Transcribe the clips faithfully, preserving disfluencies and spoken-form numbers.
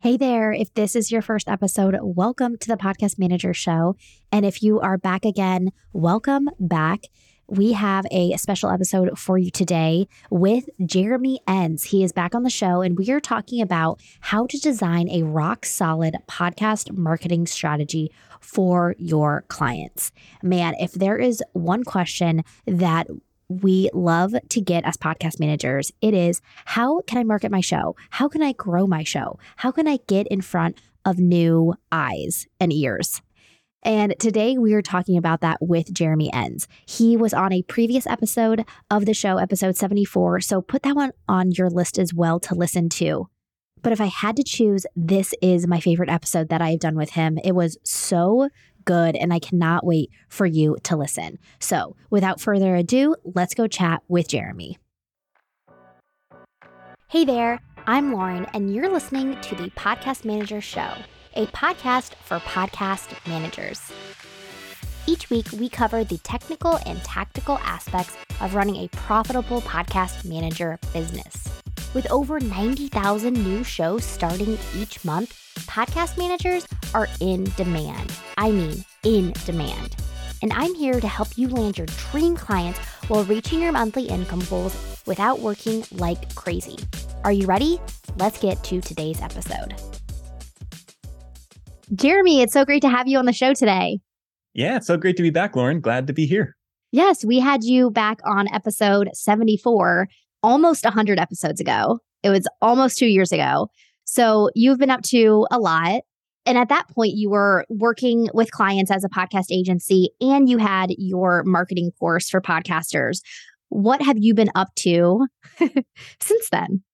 Hey there, if this is your first episode, welcome to the Podcast Manager Show. And if you are back again, welcome back. We have a special episode for you today with Jeremy Enns. He is back on the show and we are talking about how to design a rock solid podcast marketing strategy for your clients. Man, if there is one question that we love to get as podcast managers, it is, how can I market my show? How can I grow my show? How can I get in front of new eyes and ears? And today we are talking about that with Jeremy Enns. He was on a previous episode of the show, episode seventy-four. So put that one on your list as well to listen to. But if I had to choose, this is my favorite episode that I've done with him. It was so good and I cannot wait for you to listen. So without further ado, let's go chat with Jeremy. Hey there, I'm Lauren and you're listening to the Podcast Manager Show, a podcast for podcast managers. Each week, we cover the technical and tactical aspects of running a profitable podcast manager business. With over ninety thousand new shows starting each month, podcast managers are in demand. I mean, in demand. And I'm here to help you land your dream clients while reaching your monthly income goals without working like crazy. Are you ready? Let's get to today's episode. Jeremy, it's so great to have you on the show today. Yeah, it's so great to be back, Lauren. Glad to be here. Yes, we had you back on episode seventy-four, almost one hundred episodes ago. It was almost two years ago. So you've been up to a lot. And at that point, you were working with clients as a podcast agency and you had your marketing course for podcasters. What have you been up to since then?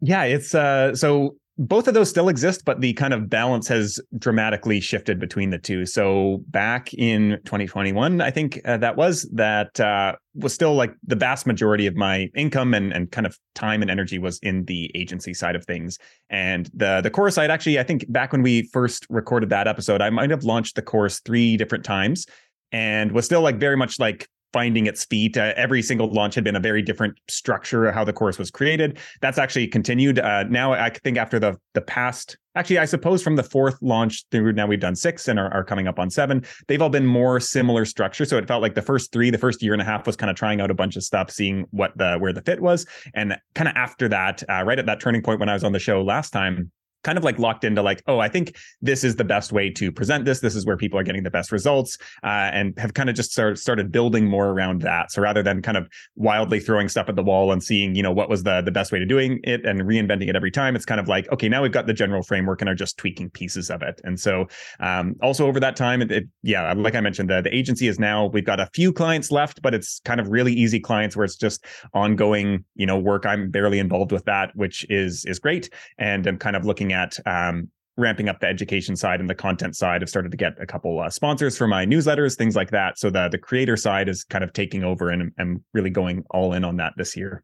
Yeah, it's uh, so... both of those still exist, but the kind of balance has dramatically shifted between the two. So back in twenty twenty-one, I think uh, that was, that uh, was still like the vast majority of my income and, and kind of time and energy was in the agency side of things. And the the course, I'd actually, I think back when we first recorded that episode, I might have launched the course three different times and was still like very much like finding its feet. Uh, every single launch had been a very different structure of how the course was created. That's actually continued. Uh, now, I think after the the past, actually, I suppose from the fourth launch through now, we've done six and are, are coming up on seven. They've all been more similar structure. So it felt like the first three, the first year and a half was kind of trying out a bunch of stuff, seeing what the where the fit was. And kind of after that, uh, right at that turning point when I was on the show last time, kind of like locked into like, oh, I think this is the best way to present this. This is where people are getting the best results, uh, and have kind of just start, started building more around that. So rather than kind of wildly throwing stuff at the wall and seeing, you know, what was the, the best way to doing it and reinventing it every time, it's kind of like, okay, now we've got the general framework and are just tweaking pieces of it. And so um, also over that time, it, it, yeah, like I mentioned, the, the agency is now, we've got a few clients left, but it's kind of really easy clients where it's just ongoing, you know, work. I'm barely involved with that, which is, is great. And I'm kind of looking at um, ramping up the education side and the content side. I've started to get a couple uh, sponsors for my newsletters, things like that. So the, the creator side is kind of taking over and I'm really going all in on that this year.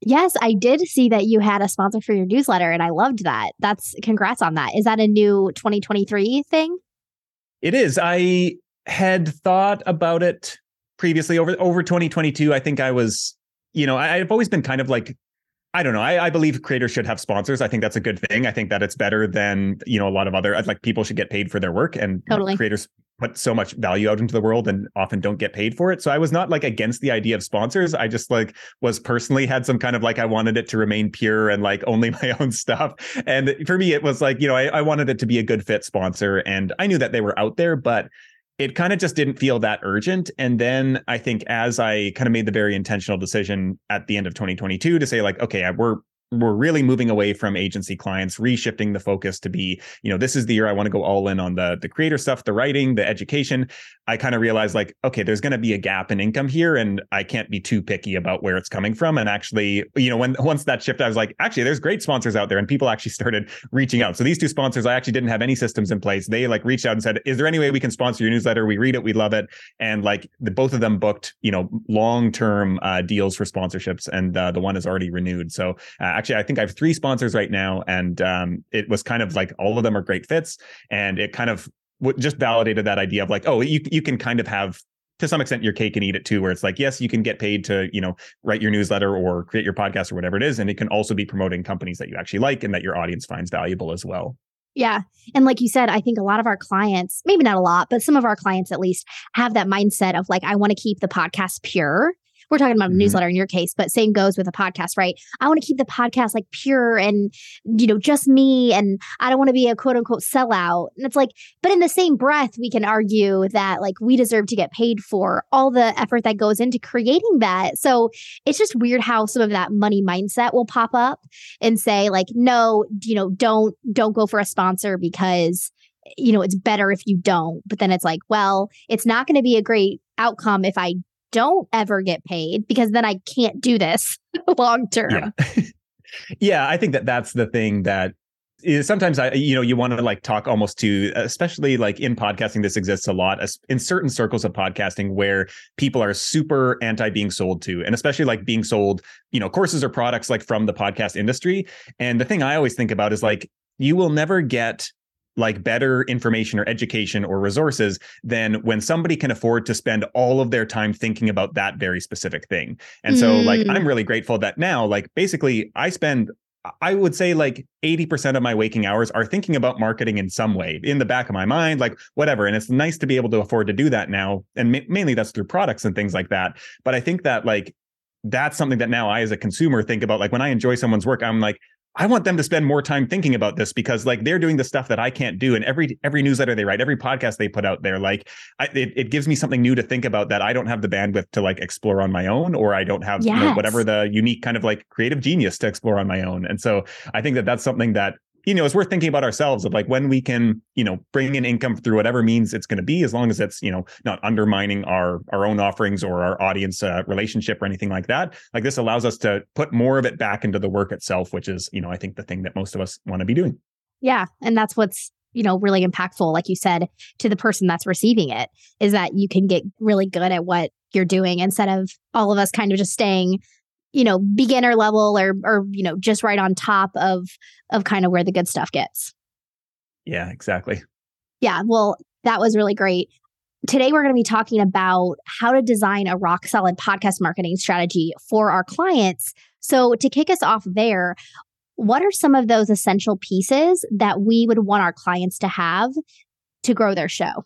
Yes, I did see that you had a sponsor for your newsletter and I loved that. That's congrats on that. Is that a new twenty twenty-three thing? It is. I had thought about it previously over, over twenty twenty-two. I think I was, you know, I, I've always been kind of like, I don't know. I, I believe creators should have sponsors. I think that's a good thing. I think that it's better than, you know, a lot of other, like people should get paid for their work and totally. Creators put so much value out into the world and often don't get paid for it. So I was not like against the idea of sponsors. I just like was personally had some kind of like, I wanted it to remain pure and like only my own stuff. And for me, it was like, you know, I, I wanted it to be a good fit sponsor. And I knew that they were out there, but it kind of just didn't feel that urgent. And then I think as I kind of made the very intentional decision at the end of twenty twenty-two to say like, okay, we're we're really moving away from agency clients, reshifting the focus to be, you know, this is the year I want to go all in on the, the creator stuff, the writing, the education. I kind of realized like, okay, there's going to be a gap in income here and I can't be too picky about where it's coming from. And actually, you know, when once that shift, I was like, actually, there's great sponsors out there and people actually started reaching out. So these two sponsors, I actually didn't have any systems in place. They like reached out and said, is there any way we can sponsor your newsletter? We read it, we love it. And like the, both of them booked, you know, long-term uh, deals for sponsorships and uh, the one is already renewed. So uh, Actually, I think I have three sponsors right now, and um, it was kind of like all of them are great fits, and it kind of w- just validated that idea of like, oh, you you can kind of have to some extent your cake and eat it too, where it's like, yes, you can get paid to, you know, write your newsletter or create your podcast or whatever it is. And it can also be promoting companies that you actually like and that your audience finds valuable as well. Yeah. And like you said, I think a lot of our clients, maybe not a lot, but some of our clients at least have that mindset of like, I want to keep the podcast pure. We're talking about a newsletter in your case, but same goes with a podcast, right? I want to keep the podcast like pure and, you know, just me. And I don't want to be a quote unquote sellout. And it's like, but in the same breath, we can argue that like we deserve to get paid for all the effort that goes into creating that. So it's just weird how some of that money mindset will pop up and say like, no, you know, don't, don't go for a sponsor because, you know, it's better if you don't. But then it's like, well, it's not going to be a great outcome if I don't ever get paid because then I can't do this long term. Yeah. Yeah, I think that that's the thing that is sometimes I, you know, you want to like talk almost to, especially like in podcasting, this exists a lot in certain circles of podcasting where people are super anti being sold to, and especially like being sold, you know, courses or products like from the podcast industry. And the thing I always think about is like, you will never get like better information or education or resources than when somebody can afford to spend all of their time thinking about that very specific thing. And so mm. like, I'm really grateful that now, like basically I spend, I would say like eighty percent of my waking hours are thinking about marketing in some way in the back of my mind, like whatever. And it's nice to be able to afford to do that now. And ma- mainly that's through products and things like that. But I think that like, that's something that now I, as a consumer, think about, like when I enjoy someone's work, I'm like, I want them to spend more time thinking about this because like they're doing the stuff that I can't do. And every every newsletter they write, every podcast they put out there, like I, it, it gives me something new to think about that I don't have the bandwidth to like explore on my own, or I don't have yes. you know, whatever the unique kind of like creative genius to explore on my own. And so I think that that's something that, you know, it's worth thinking about ourselves of like when we can, you know, bring in income through whatever means it's going to be, as long as it's, you know, not undermining our our own offerings or our audience uh, relationship or anything like that. Like this allows us to put more of it back into the work itself, which is, you know, I think the thing that most of us want to be doing. Yeah. And that's what's, you know, really impactful, like you said, to the person that's receiving it, is that you can get really good at what you're doing instead of all of us kind of just staying, you know, beginner level or, or, you know, just right on top of, of kind of where the good stuff gets. Yeah, exactly. Yeah. Well, that was really great. Today, we're going to be talking about how to design a rock solid podcast marketing strategy for our clients. So to kick us off there, what are some of those essential pieces that we would want our clients to have to grow their show?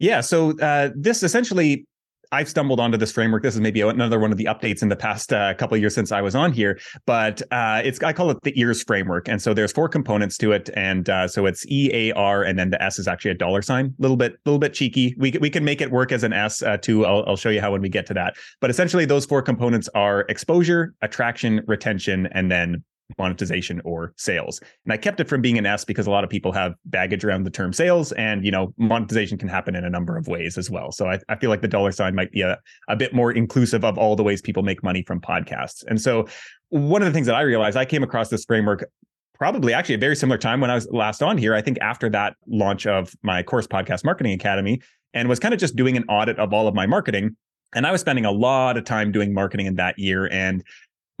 Yeah. So uh, this essentially, I've stumbled onto this framework. This is maybe another one of the updates in the past uh, couple of years since I was on here, but uh, it's I call it the EARS framework. And so there's four components to it. And uh, so it's E A R, and then the S is actually a dollar sign, a little bit, little bit cheeky. We, we can make it work as an S uh, too. I'll, I'll show you how when we get to that. But essentially those four components are exposure, attraction, retention, and then monetization or sales. And I kept it from being an S because a lot of people have baggage around the term sales, and, you know, monetization can happen in a number of ways as well. So I, I feel like the dollar sign might be a, a bit more inclusive of all the ways people make money from podcasts. And so one of the things that I realized, I came across this framework probably actually a very similar time when I was last on here, I think after that launch of my course, Podcast Marketing Academy, and was kind of just doing an audit of all of my marketing. And I was spending a lot of time doing marketing in that year. And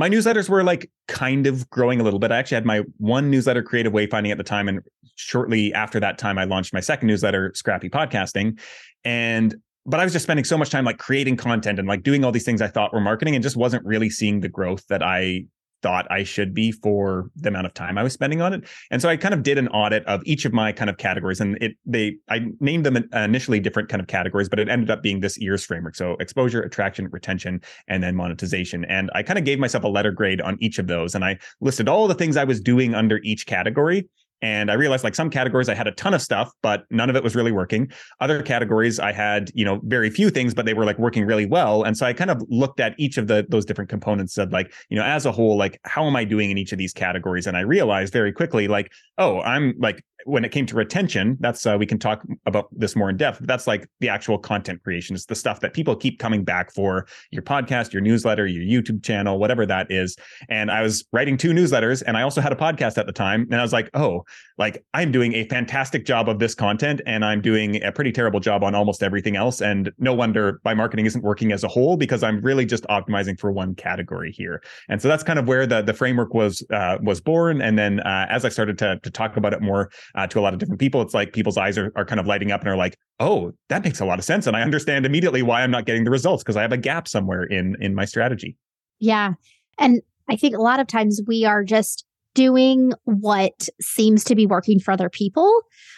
my newsletters were like kind of growing a little bit. I actually had my one newsletter, Creative Wayfinding, at the time. And shortly after that time, I launched my second newsletter, Scrappy Podcasting. And, but I was just spending so much time like creating content and like doing all these things I thought were marketing, and just wasn't really seeing the growth that I thought I should be for the amount of time I was spending on it. And so I kind of did an audit of each of my kind of categories, and it they I named them initially different kind of categories, but it ended up being this EARS framework. So exposure, attraction, retention, and then monetization. And I kind of gave myself a letter grade on each of those, and I listed all the things I was doing under each category. And I realized like some categories I had a ton of stuff, but none of it was really working. Other categories I had, you know, very few things, but they were like working really well. And so I kind of looked at each of the those different components of like, you know, as a whole, like how am I doing in each of these categories? And I realized very quickly, like, oh, I'm like, when it came to retention, that's uh, we can talk about this more in depth, but that's like the actual content creation. It's the stuff that people keep coming back for, your podcast, your newsletter, your YouTube channel, whatever that is. And I was writing two newsletters, and I also had a podcast at the time. And I was like, oh, like I'm doing a fantastic job of this content, and I'm doing a pretty terrible job on almost everything else. And no wonder my marketing isn't working as a whole, because I'm really just optimizing for one category here. And so that's kind of where the the framework was uh, was born. And then uh, as I started to to talk about it more, uh, to a lot of different people, it's like people's eyes are, are kind of lighting up and are like, oh, that makes a lot of sense. And I understand immediately why I'm not getting the results, because I have a gap somewhere in, in my strategy. Yeah. And I think a lot of times we are just doing what seems to be working for other people.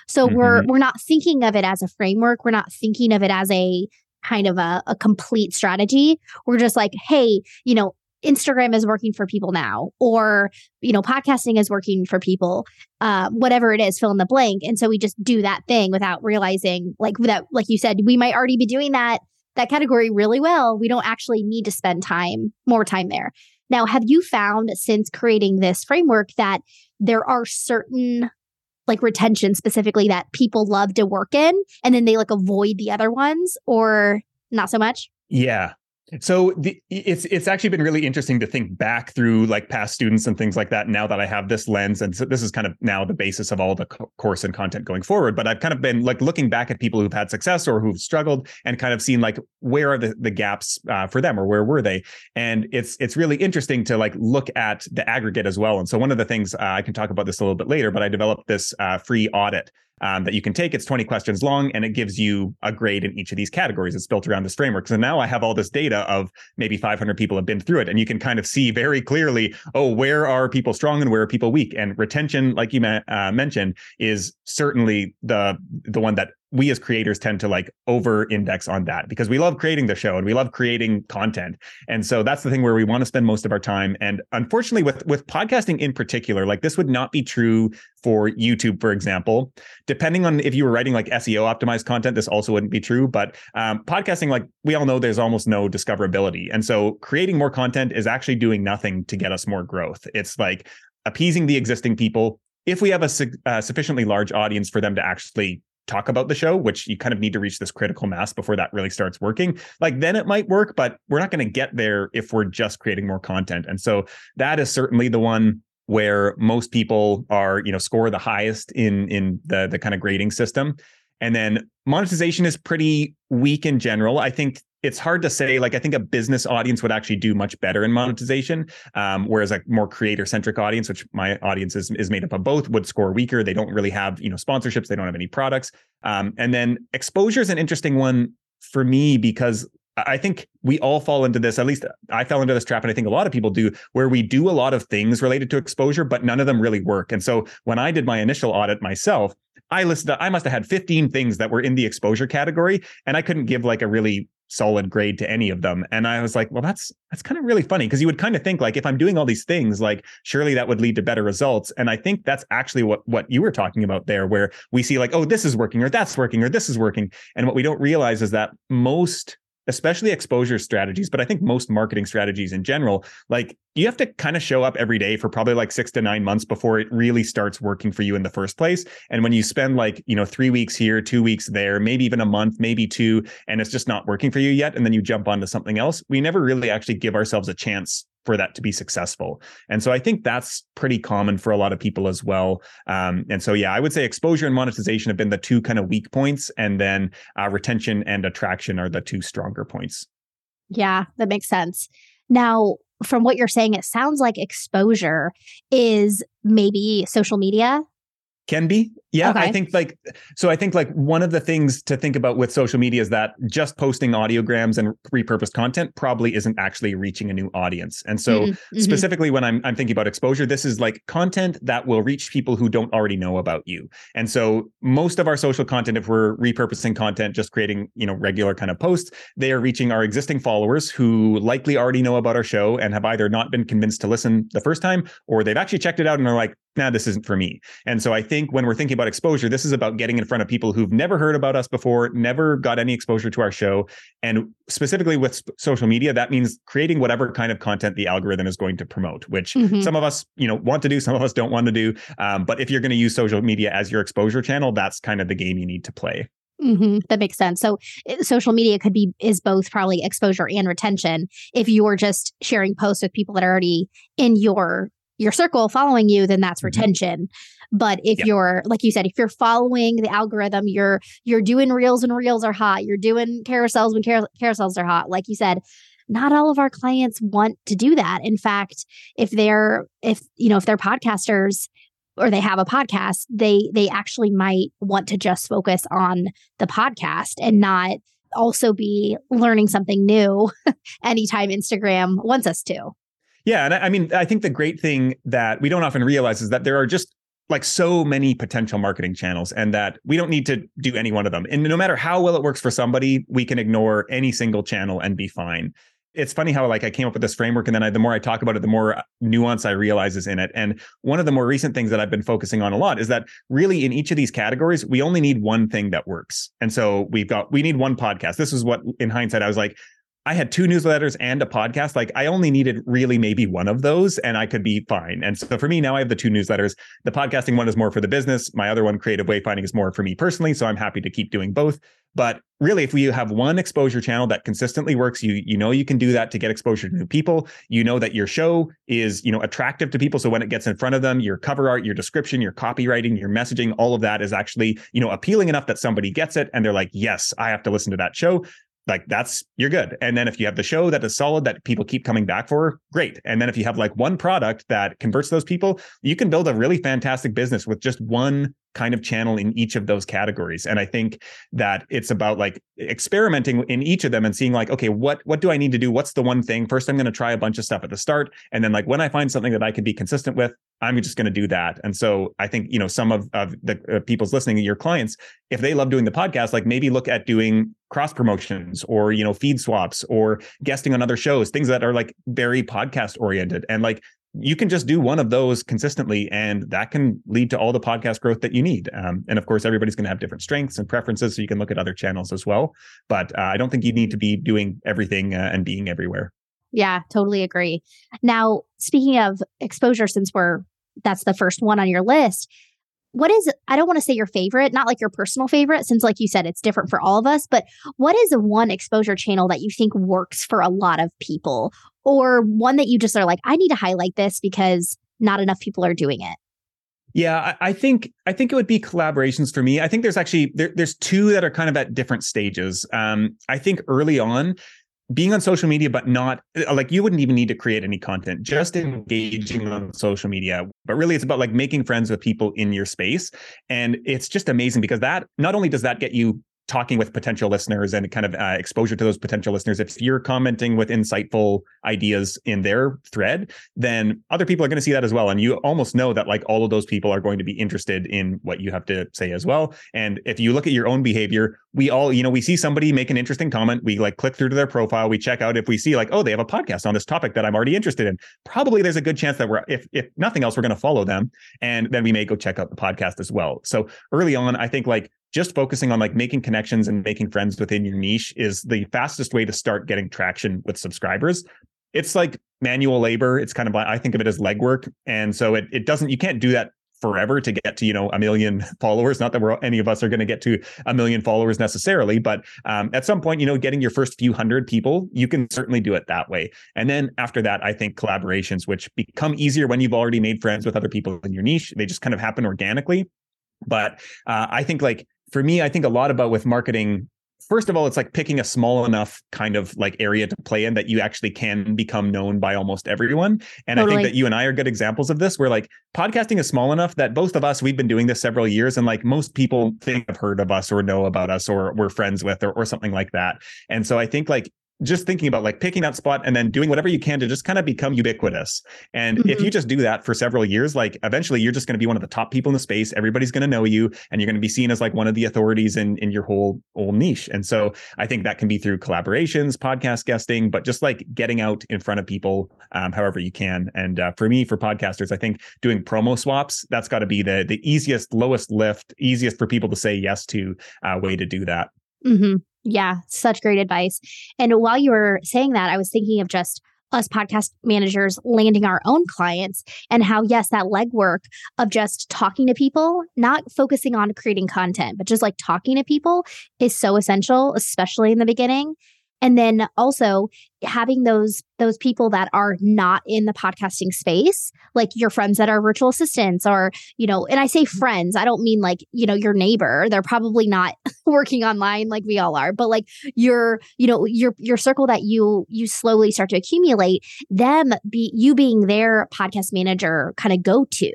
So mm-hmm. we're we're not thinking of it as a framework. We're not thinking of it as a kind of a, a complete strategy. We're just like, hey, you know, Instagram is working for people now, or, you know, podcasting is working for people, uh, whatever it is, fill in the blank. And so we just do that thing without realizing, like that, like you said, we might already be doing that, that category really well. We don't actually need to spend time, more time there. Now, have you found since creating this framework that there are certain, like retention specifically, that people love to work in and then they like avoid the other ones, or not so much? Yeah. So the, it's it's actually been really interesting to think back through like past students and things like that. Now that I have this lens, and so this is kind of now the basis of all the co- course and content going forward. But I've kind of been like looking back at people who've had success or who've struggled, and kind of seen like where are the, the gaps uh, for them, or where were they? And it's it's really interesting to like look at the aggregate as well. And so one of the things uh, I can talk about this a little bit later, but I developed this uh, free audit. Um, that you can take. It's twenty questions long, and it gives you a grade in each of these categories. It's built around this framework. So now I have all this data of maybe five hundred people have been through it, and you can kind of see very clearly, oh, where are people strong and where are people weak? And retention, like you ma- uh, mentioned, is certainly the the one that we as creators tend to like over index on, that because we love creating the show and we love creating content. And so that's the thing where we want to spend most of our time. And unfortunately with, with podcasting in particular, like this would not be true for YouTube, for example. Depending on if you were writing like S E O optimized content, this also wouldn't be true. But um, podcasting, like we all know, there's almost no discoverability. And so creating more content is actually doing nothing to get us more growth. It's like appeasing the existing people. If we have a su- uh, sufficiently large audience for them to actually talk about the show, which you kind of need to reach this critical mass before that really starts working, like then it might work, but we're not going to get there if we're just creating more content. And so that is certainly the one where most people are, you know, score the highest in, in the, the kind of grading system. And then monetization is pretty weak in general. I think it's hard to say, like, I think a business audience would actually do much better in monetization, um, whereas a more creator-centric audience, which my audience is, is made up of both, would score weaker. They don't really have, you know, sponsorships. They don't have any products. Um, and then exposure is an interesting one for me, because I think we all fall into this, at least I fell into this trap, and I think a lot of people do, where we do a lot of things related to exposure, but none of them really work. And so when I did my initial audit myself, I listed, I must have had fifteen things that were in the exposure category, and I couldn't give like a really solid grade to any of them. And I was like, well, that's that's kind of really funny, because you would kind of think like, if I'm doing all these things, like surely that would lead to better results. And I think that's actually what what you were talking about there, where we see like, oh, this is working, or that's working, or this is working. And what we don't realize is that most, especially exposure strategies, but I think most marketing strategies in general, like you have to kind of show up every day for probably like six to nine months before it really starts working for you in the first place. And when you spend like, you know, three weeks here, two weeks there, maybe even a month, maybe two, and it's just not working for you yet, and then you jump onto something else, we never really actually give ourselves a chance for that to be successful. And so I think that's pretty common for a lot of people as well. Um, and so, yeah, I would say exposure and monetization have been the two kind of weak points. And then uh, retention and attraction are the two stronger points. Yeah, that makes sense. Now, from what you're saying, it sounds like exposure is maybe social media. Can be. Yeah. Okay. I think like, so I think like one of the things to think about with social media is that just posting audiograms and repurposed content probably isn't actually reaching a new audience. And so mm-hmm. specifically when I'm I'm thinking about exposure, this is like content that will reach people who don't already know about you. And so most of our social content, if we're repurposing content, just creating, you know, regular kind of posts, they are reaching our existing followers who likely already know about our show and have either not been convinced to listen the first time, or they've actually checked it out and are like, nah, this isn't for me. And so I think when we're thinking about exposure, this is about getting in front of people who've never heard about us before, never got any exposure to our show. And specifically with sp- social media, that means creating whatever kind of content the algorithm is going to promote, which mm-hmm. some of us, you know, want to do, some of us don't want to do. Um, but if you're going to use social media as your exposure channel, that's kind of the game you need to play. Mm-hmm. That makes sense. So it, social media could be, is both probably exposure and retention. If you are just sharing posts with people that are already in your your circle following you, then that's retention. Mm-hmm. But if yep. you're, like you said, if you're following the algorithm, you're you're doing reels when reels are hot, you're doing carousels when car- carousels are hot. Like you said, not all of our clients want to do that. In fact, if they're, if you know, if they're podcasters, or they have a podcast, they they actually might want to just focus on the podcast and not also be learning something new anytime Instagram wants us to. Yeah. And I, I mean, I think the great thing that we don't often realize is that there are just like so many potential marketing channels, and that we don't need to do any one of them. And no matter how well it works for somebody, we can ignore any single channel and be fine. It's funny how like I came up with this framework, and then I, the more I talk about it, the more nuance I realize is in it. And one of the more recent things that I've been focusing on a lot is that really in each of these categories, we only need one thing that works. And so we've got, we need one podcast. This is what in hindsight, I was like, I had two newsletters and a podcast. Like I only needed really maybe one of those and I could be fine. And so for me, now I have the two newsletters. The podcasting one is more for the business. My other one, Creative Wayfinding, is more for me personally. So I'm happy to keep doing both. But really, if you have one exposure channel that consistently works, you you know you can do that to get exposure to new people. You know that your show is, you know, attractive to people. So when it gets in front of them, your cover art, your description, your copywriting, your messaging, all of that is actually, you know, appealing enough that somebody gets it and they're like, yes, I have to listen to that show. Like that's, you're good. And then if you have the show that is solid, that people keep coming back for, great. And then if you have like one product that converts those people, you can build a really fantastic business with just one kind of channel in each of those categories. And I think that it's about like experimenting in each of them and seeing like, okay, what, what do I need to do? What's the one thing? First, I'm going to try a bunch of stuff at the start. And then like when I find something that I can be consistent with, I'm just going to do that. And so I think, you know, some of, of the uh, people's listening, your clients, if they love doing the podcast, like maybe look at doing cross promotions or, you know, feed swaps or guesting on other shows, things that are like very podcast oriented. And like, you can just do one of those consistently, and that can lead to all the podcast growth that you need. Um, and of course, everybody's going to have different strengths and preferences, so you can look at other channels as well. But uh, I don't think you need to be doing everything uh, and being everywhere. Yeah, totally agree. Now, speaking of exposure, since we're that's the first one on your list, what is, I don't want to say your favorite, not like your personal favorite, since like you said, it's different for all of us, but what is one exposure channel that you think works for a lot of people, or one that you just are like, I need to highlight this because not enough people are doing it? Yeah, I think I think it would be collaborations for me. I think there's actually, there, there's two that are kind of at different stages. Um, I think early on, being on social media, but not like you wouldn't even need to create any content, just engaging on social media. But really, it's about like making friends with people in your space. And it's just amazing because that not only does that get you talking with potential listeners and kind of uh, exposure to those potential listeners. If you're commenting with insightful ideas in their thread, then other people are going to see that as well. And you almost know that like all of those people are going to be interested in what you have to say as well. And if you look at your own behavior, we all, you know, we see somebody make an interesting comment. We like click through to their profile. We check out if we see like, oh, they have a podcast on this topic that I'm already interested in. Probably there's a good chance that we're, if if nothing else, we're going to follow them. And then we may go check out the podcast as well. So early on, I think like, just focusing on like making connections and making friends within your niche is the fastest way to start getting traction with subscribers. It's like manual labor. It's kind of, I think of it as legwork. And so it it doesn't, you can't do that forever to get to, you know, a million followers. Not that we're any of us are going to get to a million followers necessarily, but um, at some point, you know, getting your first few hundred people, you can certainly do it that way. And then after that, I think collaborations, which become easier when you've already made friends with other people in your niche, they just kind of happen organically. But uh, I think like, for me, I think a lot about with marketing, first of all, it's like picking a small enough kind of like area to play in that you actually can become known by almost everyone. And totally. I think that you and I are good examples of this, where like podcasting is small enough that both of us, we've been doing this several years, and like most people think have heard of us or know about us or we're friends with or, or something like that. And so I think like just thinking about like picking that spot and then doing whatever you can to just kind of become ubiquitous. And mm-hmm. if you just do that for several years, like eventually you're just going to be one of the top people in the space. Everybody's going to know you, and you're going to be seen as like one of the authorities in, in your whole, whole niche. And so I think that can be through collaborations, podcast guesting, but just like getting out in front of people, um, however you can. And uh, for me, for podcasters, I think doing promo swaps, that's got to be the, the easiest, lowest lift, easiest for people to say yes to uh, way to do that. Mm-hmm. Yeah, such great advice. And while you were saying that, I was thinking of just us podcast managers landing our own clients and how, yes, that legwork of just talking to people, not focusing on creating content, but just like talking to people is so essential, especially in the beginning. And then also, having those those people that are not in the podcasting space, like your friends that are virtual assistants, or, you know, and I say friends, I don't mean like, you know, your neighbor, they're probably not working online like we all are, but like your, you know, your your circle that you you slowly start to accumulate, them be you being their podcast manager kind of go-to.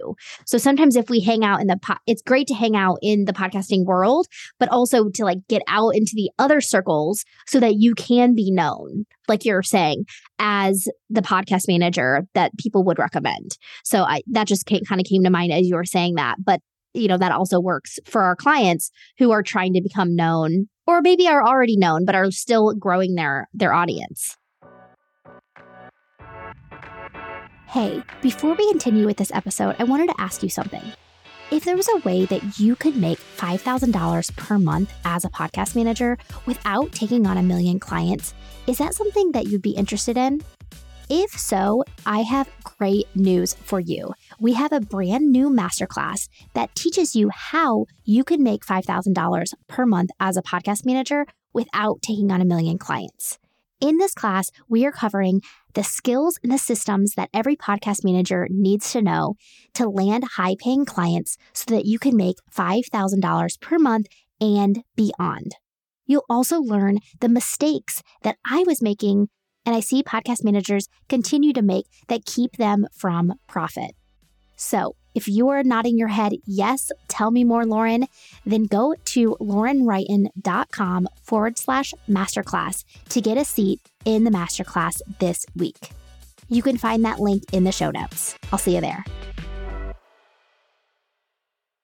So sometimes if we hang out in the po- it's great to hang out in the podcasting world, but also to like get out into the other circles so that you can be known, like you're saying, as the podcast manager that people would recommend. So I, that just came, kind of came to mind as you were saying that. But, you know, that also works for our clients who are trying to become known, or maybe are already known, but are still growing their their audience. Hey, before we continue with this episode, I wanted to ask you something. If there was a way that you could make five thousand dollars per month as a podcast manager without taking on a million clients, is that something that you'd be interested in? If so, I have great news for you. We have a brand new masterclass that teaches you how you can make five thousand dollars per month as a podcast manager without taking on a million clients. In this class, we are covering the skills and the systems that every podcast manager needs to know to land high-paying clients so that you can make five thousand dollars per month and beyond. You'll also learn the mistakes that I was making and I see podcast managers continue to make that keep them from profit. So if you're nodding your head, yes, tell me more, Lauren, then go to laurenwrighton.com forward slash masterclass to get a seat in the masterclass this week. You can find that link in the show notes. I'll see you there.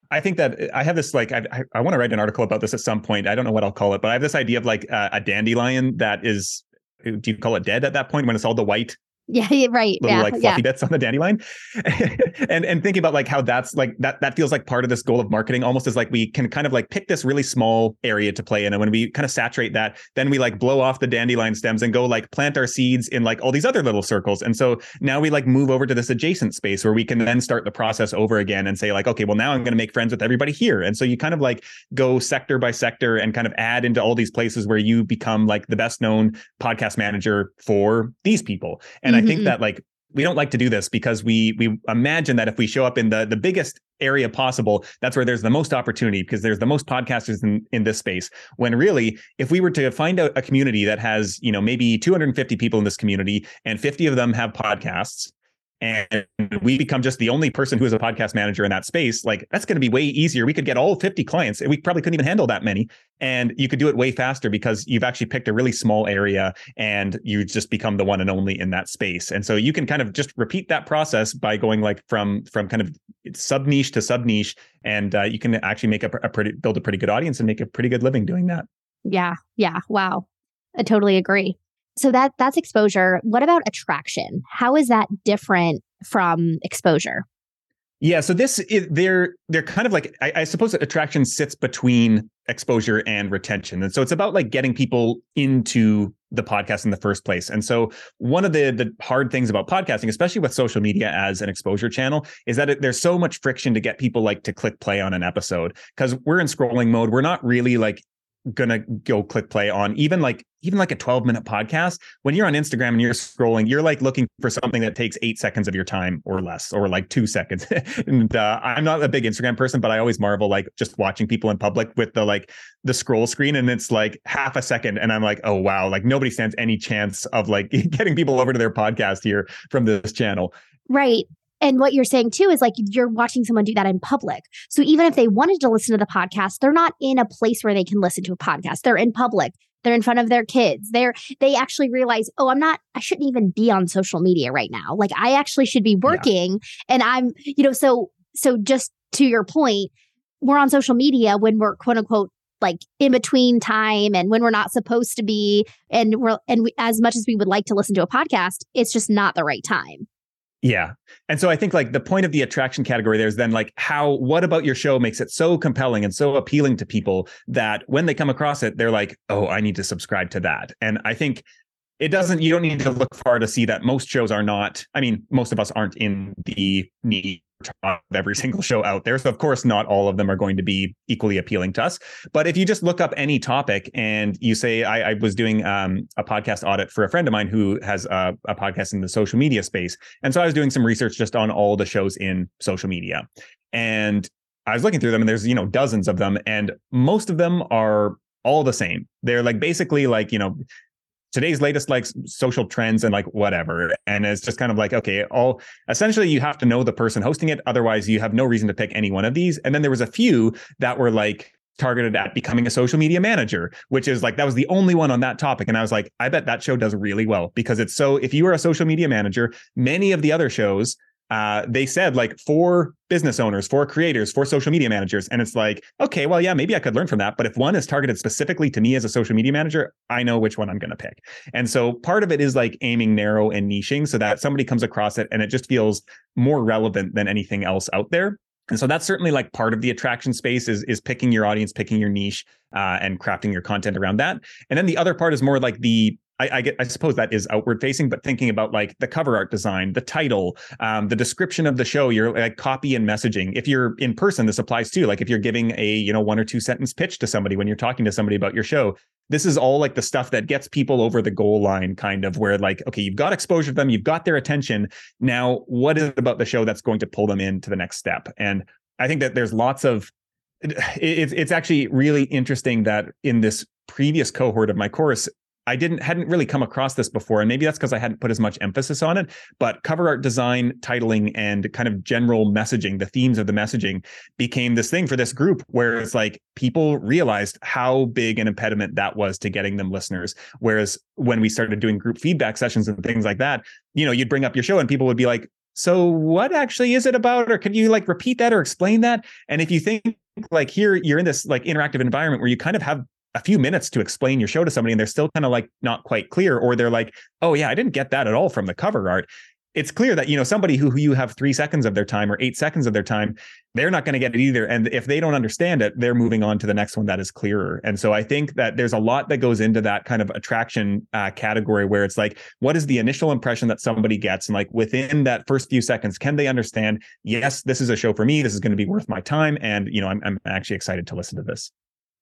I think that I have this, like, I, I want to write an article about this at some point. I don't know what I'll call it, but I have this idea of like uh, a dandelion that is, do you call it dead at that point when it's all the white? Yeah, right. Little, yeah, like fluffy yeah. bits on the dandelion. and and thinking about like how that's like, that that feels like part of this goal of marketing almost, is like we can kind of like pick this really small area to play in. And when we kind of saturate that, then we like blow off the dandelion stems and go like plant our seeds in like all these other little circles. And so now we like move over to this adjacent space where we can then start the process over again and say like, okay, well now I'm going to make friends with everybody here. And so you kind of like go sector by sector and kind of add into all these places where you become like the best known podcast manager for these people. And I think that like we don't like to do this because we we imagine that if we show up in the, the biggest area possible, that's where there's the most opportunity because there's the most podcasters in, in this space. When really, if we were to find out a community that has, you know, maybe two hundred fifty people in this community and fifty of them have podcasts, and we become just the only person who is a podcast manager in that space, like that's going to be way easier. We could get all fifty clients and we probably couldn't even handle that many. And you could do it way faster because you've actually picked a really small area and you just become the one and only in that space. And so you can kind of just repeat that process by going like from, from kind of sub niche to sub niche. And uh, you can actually make a, a pretty, build a pretty good audience and make a pretty good living doing that. Yeah. Yeah. Wow. I totally agree. So that that's exposure. What about attraction? How is that different from exposure? Yeah, so this is, they're they're kind of like, I, I suppose that attraction sits between exposure and retention. And so it's about like getting people into the podcast in the first place. And so one of the the hard things about podcasting, especially with social media as an exposure channel, is that it, there's so much friction to get people like to click play on an episode because we're in scrolling mode. We're not really like gonna go click play on even like even like a twelve minute podcast. When you're on Instagram and you're scrolling, you're like looking for something that takes eight seconds of your time or less, or like two seconds. and uh, I'm not a big Instagram person, but I always marvel, like just watching people in public with the, like the scroll screen, and it's like half a second. And I'm like, oh, wow, like nobody stands any chance of like getting people over to their podcast here from this channel. Right. And what you're saying too is like you're watching someone do that in public. So even if they wanted to listen to the podcast, they're not in a place where they can listen to a podcast. They're in public. They're in front of their kids. They're they actually realize, oh, I'm not, I shouldn't even be on social media right now. Like I actually should be working. Yeah. And I'm, you know, so so just to your point, we're on social media when we're quote unquote like in between time and when we're not supposed to be. And we're and we, as much as we would like to listen to a podcast, it's just not the right time. Yeah. And so I think like the point of the attraction category there is then like how, what about your show makes it so compelling and so appealing to people that when they come across it, they're like, oh, I need to subscribe to that. And I think it doesn't, you don't need to look far to see that most shows are not, I mean, most of us aren't in the niche of every single show out there. So of course, not all of them are going to be equally appealing to us. But if you just look up any topic and you say, I, I was doing um, a podcast audit for a friend of mine who has a, a podcast in the social media space. And so I was doing some research just on all the shows in social media. And I was looking through them and there's, you know, dozens of them. And most of them are all the same. They're like basically like, you know, today's latest like social trends and like whatever. And it's just kind of like, okay, all essentially you have to know the person hosting it. Otherwise you have no reason to pick any one of these. And then there was a few that were like targeted at becoming a social media manager, which is like, that was the only one on that topic. And I was like, I bet that show does really well because it's so, if you are a social media manager, many of the other shows, uh, they said like for business owners, for creators, for social media managers. And it's like, okay, well, yeah, maybe I could learn from that. But if one is targeted specifically to me as a social media manager, I know which one I'm going to pick. And so part of it is like aiming narrow and niching so that somebody comes across it and it just feels more relevant than anything else out there. And so that's certainly like part of the attraction space is, is picking your audience, picking your niche, uh, and crafting your content around that. And then the other part is more like the I, I, get, I suppose that is outward facing, but thinking about like the cover art design, the title, um, the description of the show, your like copy and messaging. If you're in person, this applies too. Like if you're giving a, you know, one or two sentence pitch to somebody when you're talking to somebody about your show, this is all like the stuff that gets people over the goal line, kind of where like, okay, you've got exposure to them, you've got their attention. Now, what is it about the show that's going to pull them into the next step? And I think that there's lots of, it's it's actually really interesting that in this previous cohort of my course, I didn't hadn't really come across this before, and maybe that's because I hadn't put as much emphasis on it, but cover art design, titling, and kind of general messaging, the themes of the messaging became this thing for this group where it's like people realized how big an impediment that was to getting them listeners. Whereas when we started doing group feedback sessions and things like that, you know, you'd bring up your show and people would be like, so what actually is it about? Or could you like repeat that or explain that? And if you think like here, you're in this like interactive environment where you kind of have a few minutes to explain your show to somebody and they're still kind of like not quite clear, or they're like, oh yeah, I didn't get that at all from the cover art. It's clear that, you know, somebody who, who you have three seconds of their time or eight seconds of their time, they're not going to get it either. And if they don't understand it, they're moving on to the next one that is clearer. And so I think that there's a lot that goes into that kind of attraction uh, category where it's like, what is the initial impression that somebody gets? And like within that first few seconds, can they understand, yes, this is a show for me. This is going to be worth my time. And, you know, I'm, I'm actually excited to listen to this.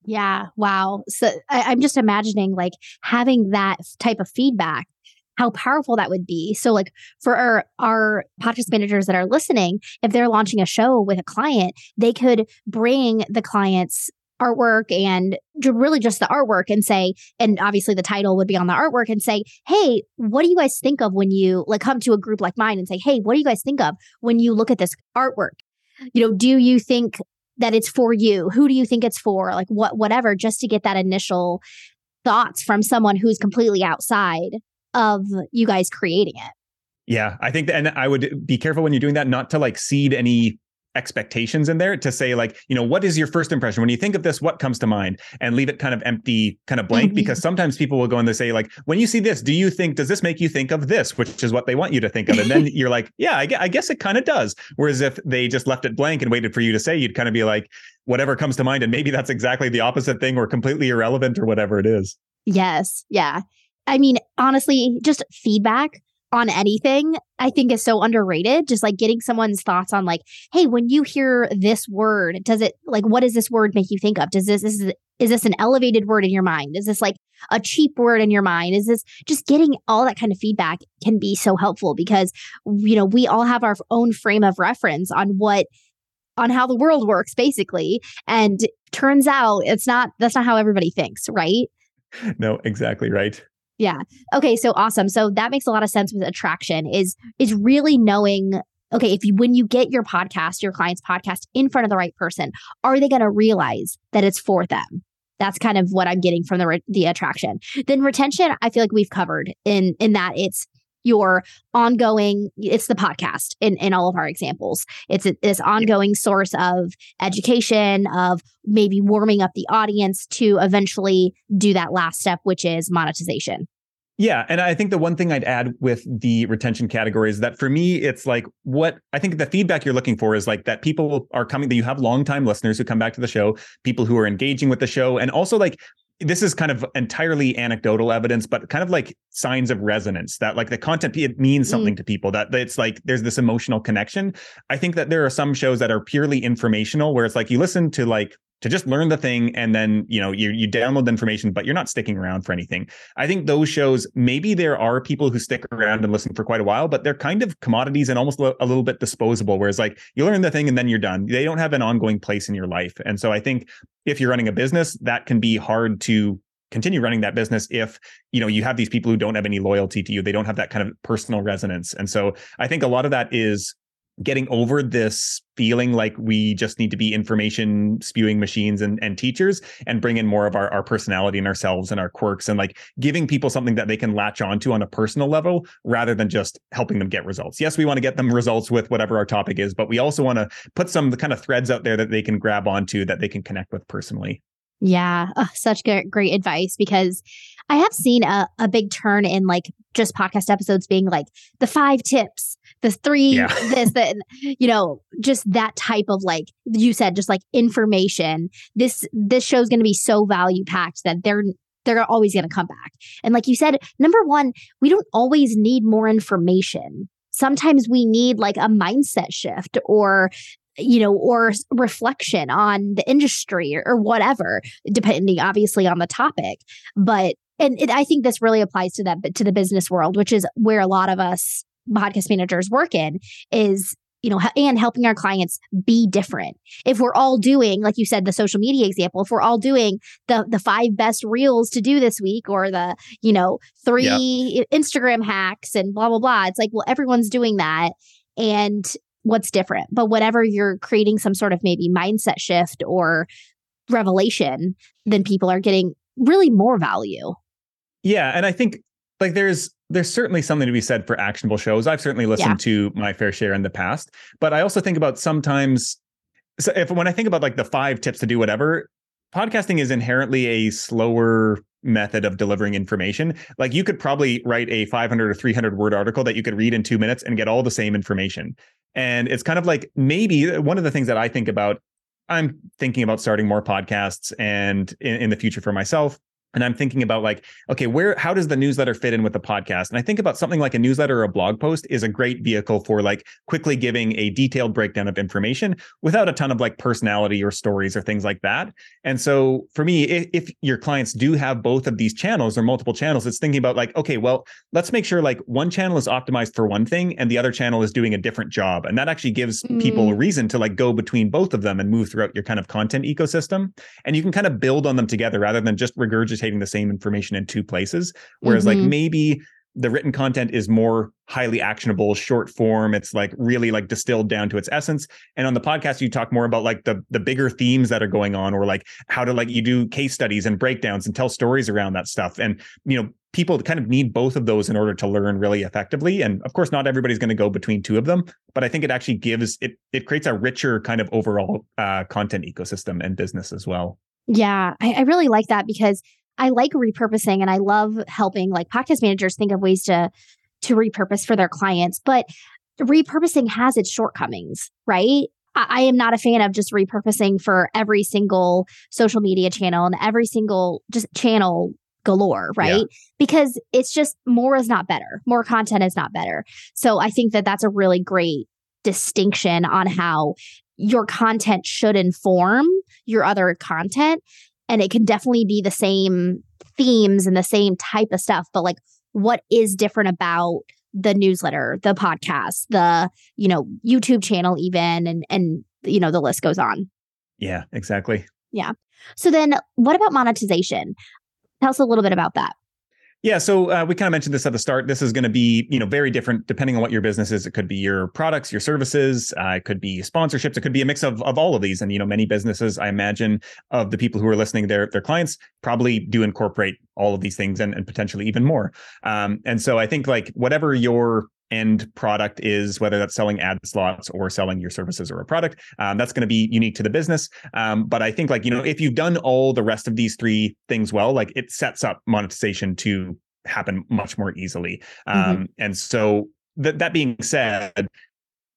Yeah. Wow. So I, I'm just imagining like having that type of feedback, how powerful that would be. So like for our, our podcast managers that are listening, if they're launching a show with a client, they could bring the client's artwork and really just the artwork and say, and obviously the title would be on the artwork and say, hey, what do you guys think of when you like come to a group like mine and say, hey, what do you guys think of when you look at this artwork? You know, do you think that it's for you? Who do you think it's for? Like what, whatever, just to get that initial thoughts from someone who's completely outside of you guys creating it. Yeah, I think that, and I would be careful when you're doing that, not to like seed any expectations in there, to say like, you know, what is your first impression? When you think of this, what comes to mind? And leave it kind of empty, kind of blank, mm-hmm. because sometimes people will go and they say like, when you see this, do you think, does this make you think of this? Which is what they want you to think of. And then you're like, yeah, I, I guess it kind of does. Whereas if they just left it blank and waited for you to say, you'd kind of be like, whatever comes to mind. And maybe that's exactly the opposite thing or completely irrelevant or whatever it is. Yes. Yeah. I mean, honestly, just feedback on anything, I think is so underrated. Just like getting someone's thoughts on like, hey, when you hear this word, does it like, what does this word make you think of? Does this, is, is this an elevated word in your mind? Is this like a cheap word in your mind? Is this just getting all that kind of feedback can be so helpful because, you know, we all have our own frame of reference on what, on how the world works basically. And turns out it's not, that's not how everybody thinks, right? No, exactly right. Yeah. Okay. So awesome. So that makes a lot of sense with attraction is, is really knowing, okay, if you, when you get your podcast, your client's podcast in front of the right person, are they going to realize that it's for them? That's kind of what I'm getting from the, re- the attraction. Then retention, I feel like we've covered in, in that it's your ongoing, it's the podcast in, in all of our examples. It's a, this ongoing source of education, of maybe warming up the audience to eventually do that last step, which is monetization. Yeah. And I think the one thing I'd add with the retention category is that for me, it's like what I think the feedback you're looking for is like that people are coming, that you have longtime listeners who come back to the show, people who are engaging with the show, and also like this is kind of entirely anecdotal evidence, but kind of like signs of resonance, that like the content, it means something mm. to people, that it's like there's this emotional connection. I think that there are some shows that are purely informational, where it's like you listen to like to just learn the thing, and then, you know, you you download the information, but you're not sticking around for anything. I think those shows, maybe there are people who stick around and listen for quite a while, but they're kind of commodities and almost a little bit disposable, whereas like you learn the thing and then you're done. They don't have an ongoing place in your life. And so I think if you're running a business, that can be hard to continue running that business if, you know, you have these people who don't have any loyalty to you. They don't have that kind of personal resonance. And so I think a lot of that is getting over this feeling like we just need to be information spewing machines and, and teachers, and bring in more of our, our personality and ourselves and our quirks, and like giving people something that they can latch onto on a personal level, rather than just helping them get results. Yes, we want to get them results with whatever our topic is, but we also want to put some kind of threads out there that they can grab onto, that they can connect with personally. Yeah, oh, such great, great advice, because I have seen a, a big turn in like just podcast episodes being like the five tips, the three, yeah. this, that, you know, just that type of, like you said, just like information. This this show is going to be so value packed that they're they're always going to come back. And like you said, number one, we don't always need more information. Sometimes we need like a mindset shift, or you know, or reflection on the industry, or, or whatever, depending obviously on the topic. But and it, I think this really applies to that to the business world, which is where a lot of us podcast managers work in. Is you know, and helping our clients be different. If we're all doing, like you said, the social media example, if we're all doing the the five best reels to do this week, or the, you know, three yeah. Instagram hacks and blah blah blah, it's like, well, everyone's doing that, and what's different? But whatever, you're creating some sort of maybe mindset shift or revelation, then people are getting really more value. Yeah. And I think like there's there's certainly something to be said for actionable shows. I've certainly listened yeah. to my fair share in the past, but I also think about sometimes, so if when I think about like the five tips to do whatever, podcasting is inherently a slower method of delivering information. Like you could probably write a five hundred or three hundred word article that you could read in two minutes and get all the same information. And it's kind of like, maybe one of the things that I think about, I'm thinking about starting more podcasts and in, in the future for myself. And I'm thinking about like, okay, where, how does the newsletter fit in with the podcast? And I think about something like a newsletter or a blog post is a great vehicle for like quickly giving a detailed breakdown of information without a ton of like personality or stories or things like that. And so for me, if, if your clients do have both of these channels or multiple channels, it's thinking about like, okay, well, let's make sure like one channel is optimized for one thing and the other channel is doing a different job. And that actually gives mm. people a reason to like go between both of them and move throughout your kind of content ecosystem. And you can kind of build on them together rather than just regurgitate the same information in two places. Whereas mm-hmm. like maybe the written content is more highly actionable, short form. It's like really like distilled down to its essence. And on the podcast, you talk more about like the, the bigger themes that are going on, or like how to like you do case studies and breakdowns and tell stories around that stuff. And, you know, people kind of need both of those in order to learn really effectively. And of course, not everybody's going to go between two of them, but I think it actually gives it, it creates a richer kind of overall uh, content ecosystem and business as well. Yeah, I, I really like that, because I like repurposing, and I love helping like podcast managers think of ways to to repurpose for their clients. But repurposing has its shortcomings, right? I, I am not a fan of just repurposing for every single social media channel and every single just channel galore, right? Yeah. Because it's just, more is not better. More content is not better. So I think that that's a really great distinction on how your content should inform your other content. And it can definitely be the same themes and the same type of stuff, but like what is different about the newsletter, the podcast, the, you know, YouTube channel even, and, and, you know, the list goes on. Yeah, exactly. Yeah. So then what about monetization? Tell us a little bit about that. Yeah. So uh, we kind of mentioned this at the start. This is going to be, you know, very different depending on what your business is. It could be your products, your services. Uh, it could be sponsorships. It could be a mix of, of all of these. And, you know, many businesses, I imagine, of the people who are listening, their, their clients probably do incorporate all of these things and, and potentially even more. Um, and so I think like whatever your end product is, whether that's selling ad slots or selling your services or a product, um, that's going to be unique to the business. Um, but I think like, you know, if you've done all the rest of these three things well, like it sets up monetization to happen much more easily. Um, mm-hmm. And so th- that being said,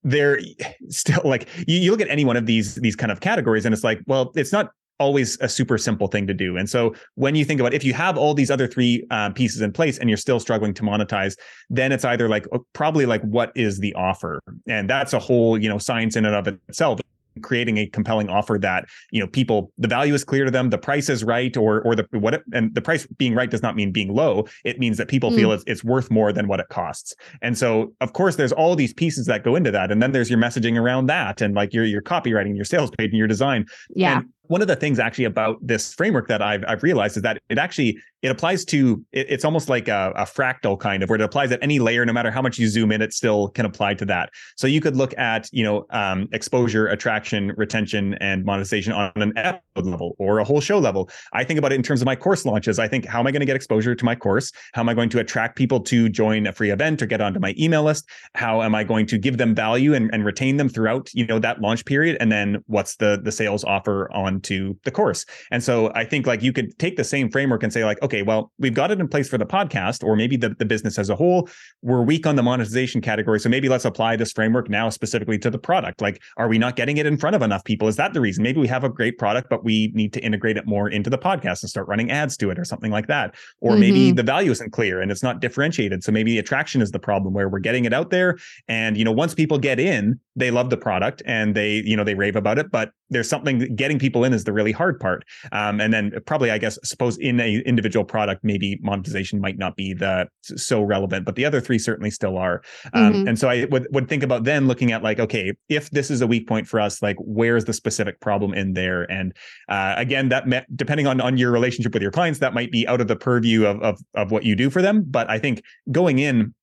there still like you, you look at any one of these, these kind of categories and it's like, well, it's not always a super simple thing to do. And so when you think about, if you have all these other three uh, pieces in place and you're still struggling to monetize, then it's either like, probably like, what is the offer? And that's a whole, you know, science in and of itself, creating a compelling offer that, you know, people, the value is clear to them, the price is right, or or the what it, and the price being right does not mean being low. It means that people mm. feel it's, it's worth more than what it costs. And so of course there's all these pieces that go into that, and then there's your messaging around that, and like your your copywriting, your sales page, and your design. Yeah. And one of the things actually about this framework that I've I've realized is that it actually it applies to it, it's almost like a, a fractal kind of, where it applies at any layer, no matter how much you zoom in, it still can apply to that. So you could look at, you know, um, exposure, attraction, retention, and monetization on an episode level or a whole show level. I think about it in terms of my course launches. I think, how am I going to get exposure to my course? How am I going to attract people to join a free event or get onto my email list? How am I going to give them value and, and retain them throughout, you know, that launch period? And then what's the the sales offer on to the course? And so I think like you could take the same framework and say like, okay, well, we've got it in place for the podcast, or maybe the, the business as a whole. We're weak on the monetization category. So maybe let's apply this framework now specifically to the product. Like, are we not getting it in front of enough people? Is that the reason? Maybe we have a great product, but we need to integrate it more into the podcast and start running ads to it or something like that. Or mm-hmm. maybe the value isn't clear and it's not differentiated. So maybe attraction is the problem, where we're getting it out there. And, you know, once people get in, they love the product and they, you know, they rave about it, but there's something, getting people in is the really hard part. Um, and then probably, I guess, suppose in a individual product, maybe monetization might not be the so relevant, but the other three certainly still are. Um, mm-hmm. And so I would, would think about then looking at like, okay, if this is a weak point for us, like where's the specific problem in there? And uh, again, that me- depending on, on your relationship with your clients, that might be out of the purview of, of, of what you do for them. But I think going in,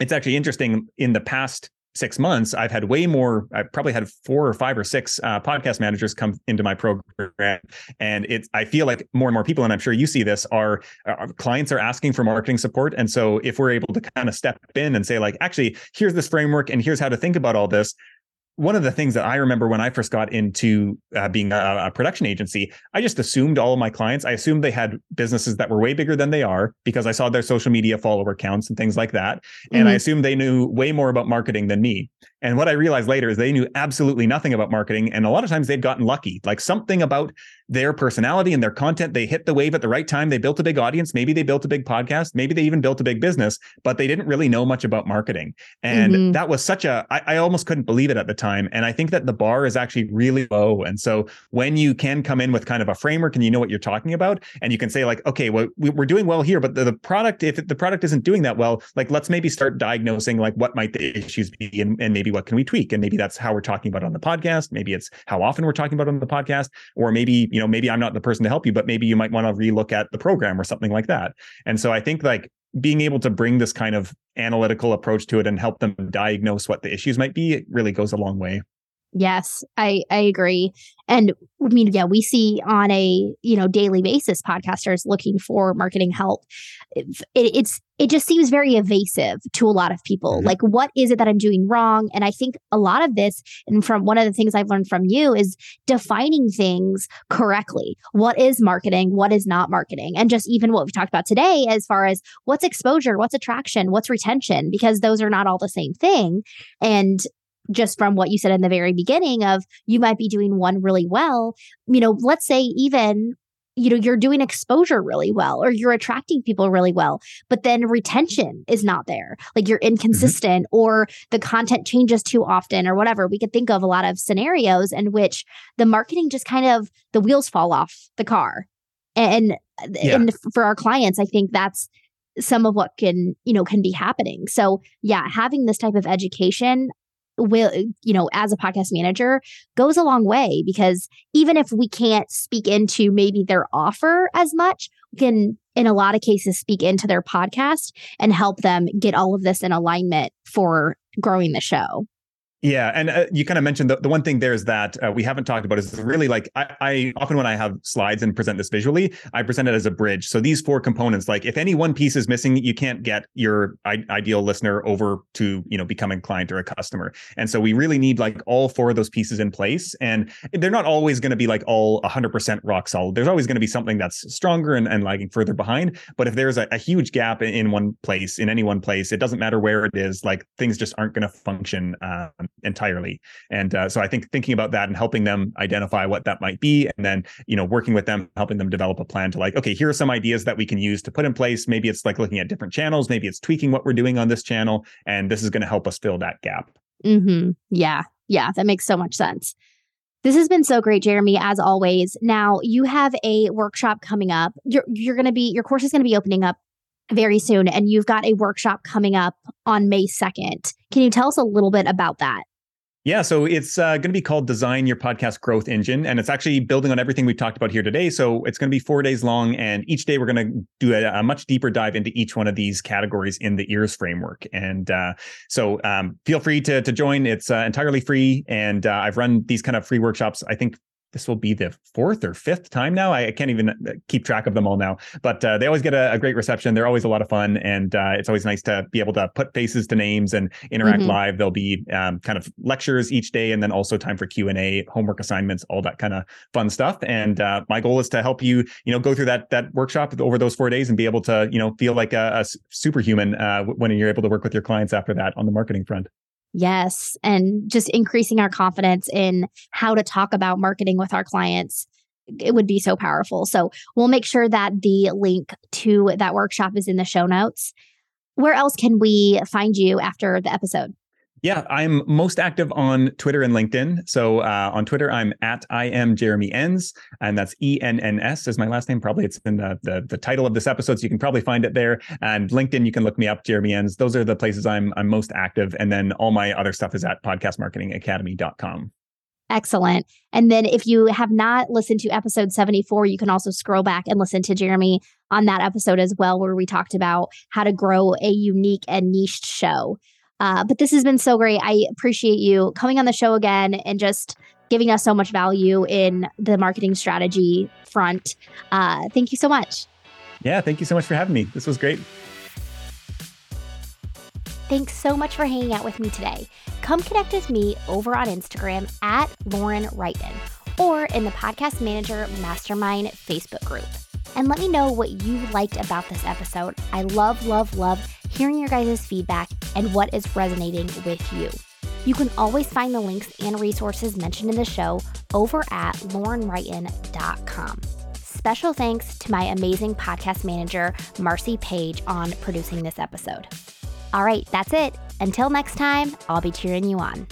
it's actually interesting. In the past six months, I've had way more. I probably had four or five or six uh, podcast managers come into my program, and it's, I feel like more and more people, and I'm sure you see this, are our clients are asking for marketing support. And so if we're able to kind of step in and say like, actually, here's this framework, and here's how to think about all this. One of the things that I remember when I first got into uh, being a, a production agency, I just assumed all of my clients, I assumed they had businesses that were way bigger than they are, because I saw their social media follower counts and things like that. Mm-hmm. And I assumed they knew way more about marketing than me. And what I realized later is they knew absolutely nothing about marketing. And a lot of times they'd gotten lucky, like something about their personality and their content. They hit the wave at the right time. They built a big audience. Maybe they built a big podcast. Maybe they even built a big business, but they didn't really know much about marketing. And mm-hmm. that was such a, I, I almost couldn't believe it at the time. And I think that the bar is actually really low. And so when you can come in with kind of a framework and you know what you're talking about, and you can say like, okay, well, we're doing well here, but the, the product, if the product isn't doing that well, like let's maybe start diagnosing like what might the issues be, and, and maybe what can we tweak? And maybe that's how we're talking about it on the podcast. Maybe it's how often we're talking about it on the podcast, or maybe, you know, maybe I'm not the person to help you, but maybe you might want to relook at the program or something like that. And so I think like being able to bring this kind of analytical approach to it and help them diagnose what the issues might be, it really goes a long way. Yes, I, I agree. And I mean, yeah, we see on a, you know, daily basis, podcasters looking for marketing help. It, it's, it just seems very evasive to a lot of people. Mm-hmm. Like, what is it that I'm doing wrong? And I think a lot of this, and from one of the things I've learned from you, is defining things correctly. What is marketing? What is not marketing? And just even what we've talked about today, as far as what's exposure, what's attraction, what's retention, because those are not all the same thing. And just from what you said in the very beginning of, you might be doing one really well, you know, let's say even, you know, you're doing exposure really well, or you're attracting people really well, but then retention is not there. Like you're inconsistent, mm-hmm. or the content changes too often or whatever. We could think of a lot of scenarios in which the marketing just kind of, the wheels fall off the car. And, yeah. and for our clients, I think that's some of what can, you know, can be happening. So yeah, having this type of education will, you know, as a podcast manager, goes a long way, because even if we can't speak into maybe their offer as much, we can, in a lot of cases, speak into their podcast and help them get all of this in alignment for growing the show. Yeah. And uh, you kind of mentioned the, the one thing there is that uh, we haven't talked about is really like I, I often when I have slides and present this visually, I present it as a bridge. So these four components, like if any one piece is missing, you can't get your I- ideal listener over to, you know, becoming a client or a customer. And so we really need like all four of those pieces in place. And they're not always going to be like all one hundred percent rock solid. There's always going to be something that's stronger and, and lagging further behind. But if there's a, a huge gap in, in one place, in any one place, it doesn't matter where it is, like things just aren't going to function um, entirely. And uh, so I think thinking about that and helping them identify what that might be, and then, you know, working with them, helping them develop a plan to like, okay, here are some ideas that we can use to put in place. Maybe it's like looking at different channels, maybe it's tweaking what we're doing on this channel, and this is going to help us fill that gap. Mm-hmm. Yeah. Yeah. That makes so much sense. This has been so great, Jeremy, as always. Now, you have a workshop coming up. You're, you're going to be, your course is going to be opening up very soon, and you've got a workshop coming up on May second. Can you tell us a little bit about that? Yeah, so it's uh, going to be called Design Your Podcast Growth Engine, and it's actually building on everything we've talked about here today. So it's going to be four days long, and each day we're going to do a, a much deeper dive into each one of these categories in the EARS framework. And uh, so um, feel free to to join. It's uh, entirely free, and uh, I've run these kind of free workshops, I think, this will be the fourth or fifth time now. I can't even keep track of them all now, but uh, they always get a, a great reception. They're always a lot of fun. And uh, it's always nice to be able to put faces to names and interact mm-hmm. live. There'll be um, kind of lectures each day, and then also time for Q and A, homework assignments, all that kind of fun stuff. And uh, my goal is to help you, you know, go through that that workshop over those four days and be able to, you know, feel like a, a superhuman uh, when you're able to work with your clients after that on the marketing front. Yes. And just increasing our confidence in how to talk about marketing with our clients. It would be so powerful. So we'll make sure that the link to that workshop is in the show notes. Where else can we find you after the episode? Yeah, I'm most active on Twitter and LinkedIn. So uh, on Twitter, I'm at I am Jeremy Enns, and that's E N N S is my last name. Probably it's in the, the the title of this episode, so you can probably find it there. And LinkedIn, you can look me up, Jeremy Enns. Those are the places I'm I'm most active. And then all my other stuff is at podcast marketing academy dot com. Excellent. And then if you have not listened to episode seventy-four, you can also scroll back and listen to Jeremy on that episode as well, where we talked about how to grow a unique and niched show. Uh, but this has been so great. I appreciate you coming on the show again and just giving us so much value in the marketing strategy front. Uh, thank you so much. Yeah, thank you so much for having me. This was great. Thanks so much for hanging out with me today. Come connect with me over on Instagram at Lauren Wrighton, or in the Podcast Manager Mastermind Facebook group. And let me know what you liked about this episode. I love, love, love hearing your guys' feedback and what is resonating with you. You can always find the links and resources mentioned in the show over at lauren wrighton dot com. Special thanks to my amazing podcast manager, Marcy Page, on producing this episode. All right, that's it. Until next time, I'll be cheering you on.